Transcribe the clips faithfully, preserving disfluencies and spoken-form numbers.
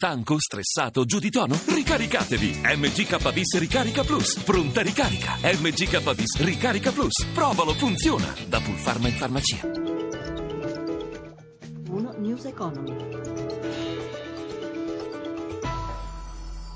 Stanco, stressato, giù di tono? Ricaricatevi! M G K V S Ricarica Plus. Pronta ricarica. M G K V S Ricarica Plus. Provalo, funziona. Da Pulfarma in farmacia. uno News Economy.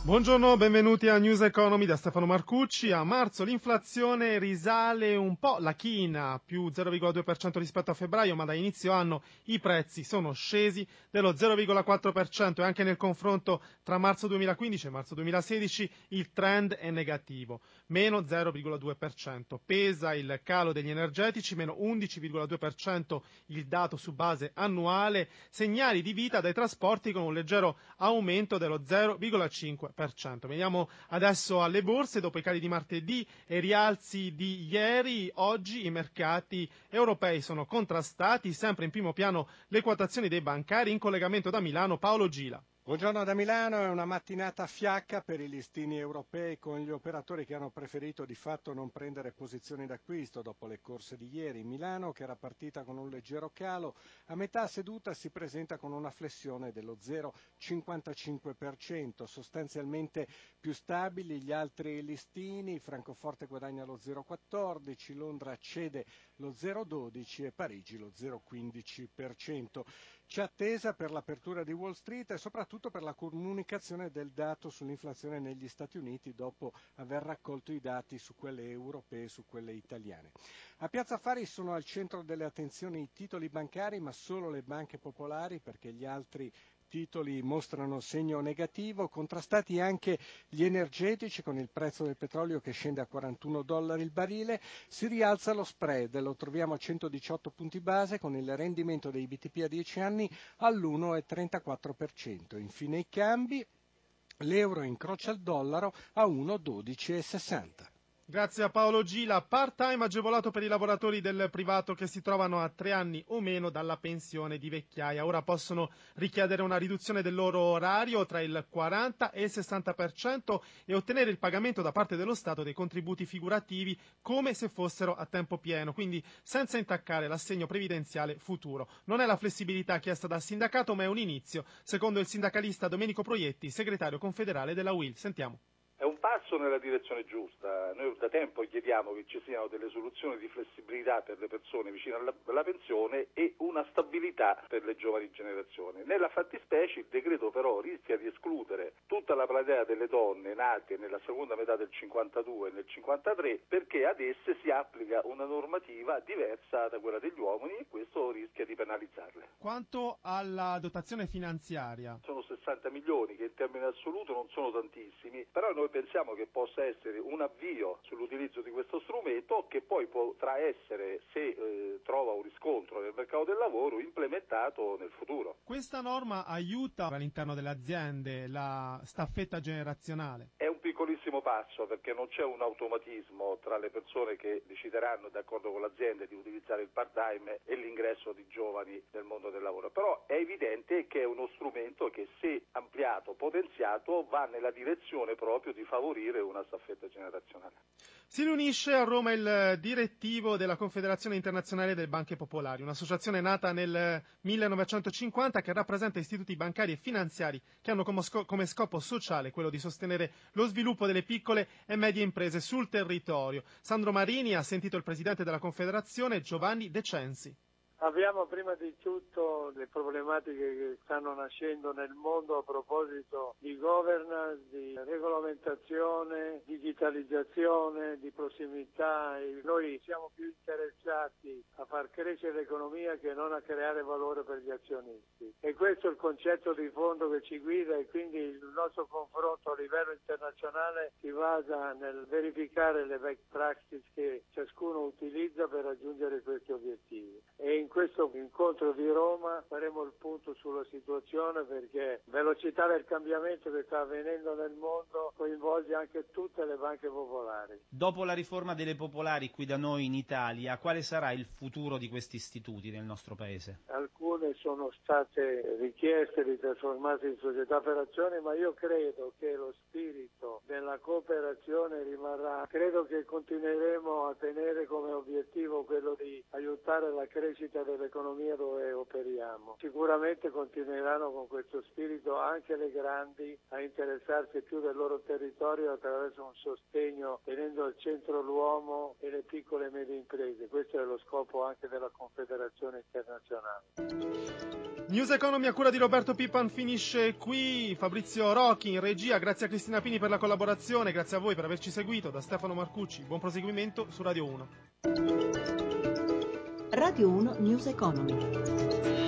Buongiorno, benvenuti a News Economy da Stefano Marcucci. A marzo l'inflazione risale un po' la china, più zero virgola due per cento rispetto a febbraio, ma da inizio anno i prezzi sono scesi dello zero virgola quattro per cento e anche nel confronto tra marzo duemilaquindici e marzo duemilasedici il trend è negativo, meno zero virgola due per cento. Pesa il calo degli energetici, meno undici virgola due per cento il dato su base annuale, segnali di vita dai trasporti con un leggero aumento dello zero virgola cinque per cento. Veniamo adesso alle borse. Dopo i cali di martedì e rialzi di ieri, oggi i mercati europei sono contrastati, sempre in primo piano le quotazioni dei bancari. In collegamento da Milano Paolo Gila. Buongiorno da Milano, è una mattinata fiacca per i listini europei, con gli operatori che hanno preferito di fatto non prendere posizioni d'acquisto dopo le corse di ieri. Milano, che era partita con un leggero calo, a metà seduta si presenta con una flessione dello zero virgola cinquantacinque per cento, sostanzialmente più stabili gli altri listini. Francoforte guadagna lo zero virgola quattordici per cento, Londra cede lo zero virgola dodici per cento e Parigi lo zero virgola quindici per cento. C'è attesa per l'apertura di Wall Street e soprattutto per la comunicazione del dato sull'inflazione negli Stati Uniti, dopo aver raccolto i dati su quelle europee e su quelle italiane. A Piazza Affari sono al centro delle attenzioni i titoli bancari, ma solo le banche popolari, perché gli altri titoli mostrano segno negativo, contrastati anche gli energetici, con il prezzo del petrolio che scende a quarantuno dollari il barile. Si rialza lo spread, lo troviamo a centodiciotto punti base, con il rendimento dei B T P a dieci anni all'uno virgola trentaquattro per cento. Infine i cambi, l'euro incrocia il dollaro a uno virgola dodici sessanta. Grazie a Paolo Gila. Part-time agevolato per i lavoratori del privato che si trovano a tre anni o meno dalla pensione di vecchiaia. Ora possono richiedere una riduzione del loro orario tra il quaranta e il sessanta per cento e ottenere il pagamento da parte dello Stato dei contributi figurativi come se fossero a tempo pieno, quindi senza intaccare l'assegno previdenziale futuro. Non è la flessibilità chiesta dal sindacato, ma è un inizio, secondo il sindacalista Domenico Proietti, segretario confederale della U I L. Sentiamo. È un passo nella direzione giusta. Noi da tempo chiediamo che ci siano delle soluzioni di flessibilità per le persone vicine alla, alla pensione e una stabilità per le giovani generazioni. Nella fattispecie il decreto però rischia di escludere tutta la platea delle donne nate nella seconda metà del cinquantadue e nel cinquantatré, perché ad esse si applica una normativa diversa da quella degli uomini e questo rischia di penalizzarle. Quanto alla dotazione finanziaria? Sono sessanta milioni che in termini assoluti non sono tantissimi, però noi pensiamo che possa essere un avvio sull'utilizzo di questo strumento, che poi potrà essere, se eh, trova un riscontro nel mercato del lavoro, implementato nel futuro. Questa norma aiuta all'interno delle aziende la staffetta generazionale? È un piccolissimo passo, perché non c'è un automatismo tra le persone che decideranno, d'accordo con l'azienda, di utilizzare il part-time e l'ingresso di giovani nel mondo del lavoro. Però è evidente che è uno strumento che, se ampliato, potenziato, va nella direzione proprio di favorire una staffetta generazionale. Si riunisce a Roma il direttivo della Confederazione Internazionale delle Banche Popolari, un'associazione nata nel millenovecentocinquanta che rappresenta istituti bancari e finanziari che hanno come scopo sociale quello di sostenere lo sviluppo delle piccole e medie imprese sul territorio. Sandro Marini ha sentito il presidente della Confederazione, Giovanni De Censi. Abbiamo prima di tutto le problematiche che stanno nascendo nel mondo a proposito di governance, di regolamentazione, digitalizzazione, di prossimità. E noi siamo più interessati a far crescere l'economia che non a creare valore per gli azionisti. E questo è il concetto di fondo che ci guida, e quindi il nostro confronto a livello internazionale si basa nel verificare le best practices che ciascuno utilizza per raggiungere questi obiettivi. E in questo incontro di Roma faremo il punto sulla situazione, perché velocità del cambiamento che sta avvenendo nel mondo coinvolge anche tutte le banche popolari. Dopo la riforma delle popolari qui da noi in Italia, quale sarà il futuro di questi istituti nel nostro paese? Alcune sono state richieste di trasformarsi in società per azioni, ma io credo che lo spirito della cooperazione rimarrà. Credo che continueremo a tenere come obiettivo quello di aiutare la crescita dinamica dell'economia dove operiamo. Sicuramente continueranno con questo spirito anche le grandi a interessarsi più del loro territorio attraverso un sostegno tenendo al centro l'uomo e le piccole e medie imprese. Questo è lo scopo anche della Confederazione Internazionale. News Economy a cura di Roberto Pippan finisce qui. Fabrizio Rocchi in regia, grazie a Cristina Pini per la collaborazione, grazie a voi per averci seguito. Da Stefano Marcucci, buon proseguimento su Radio uno. Radio uno News Economy.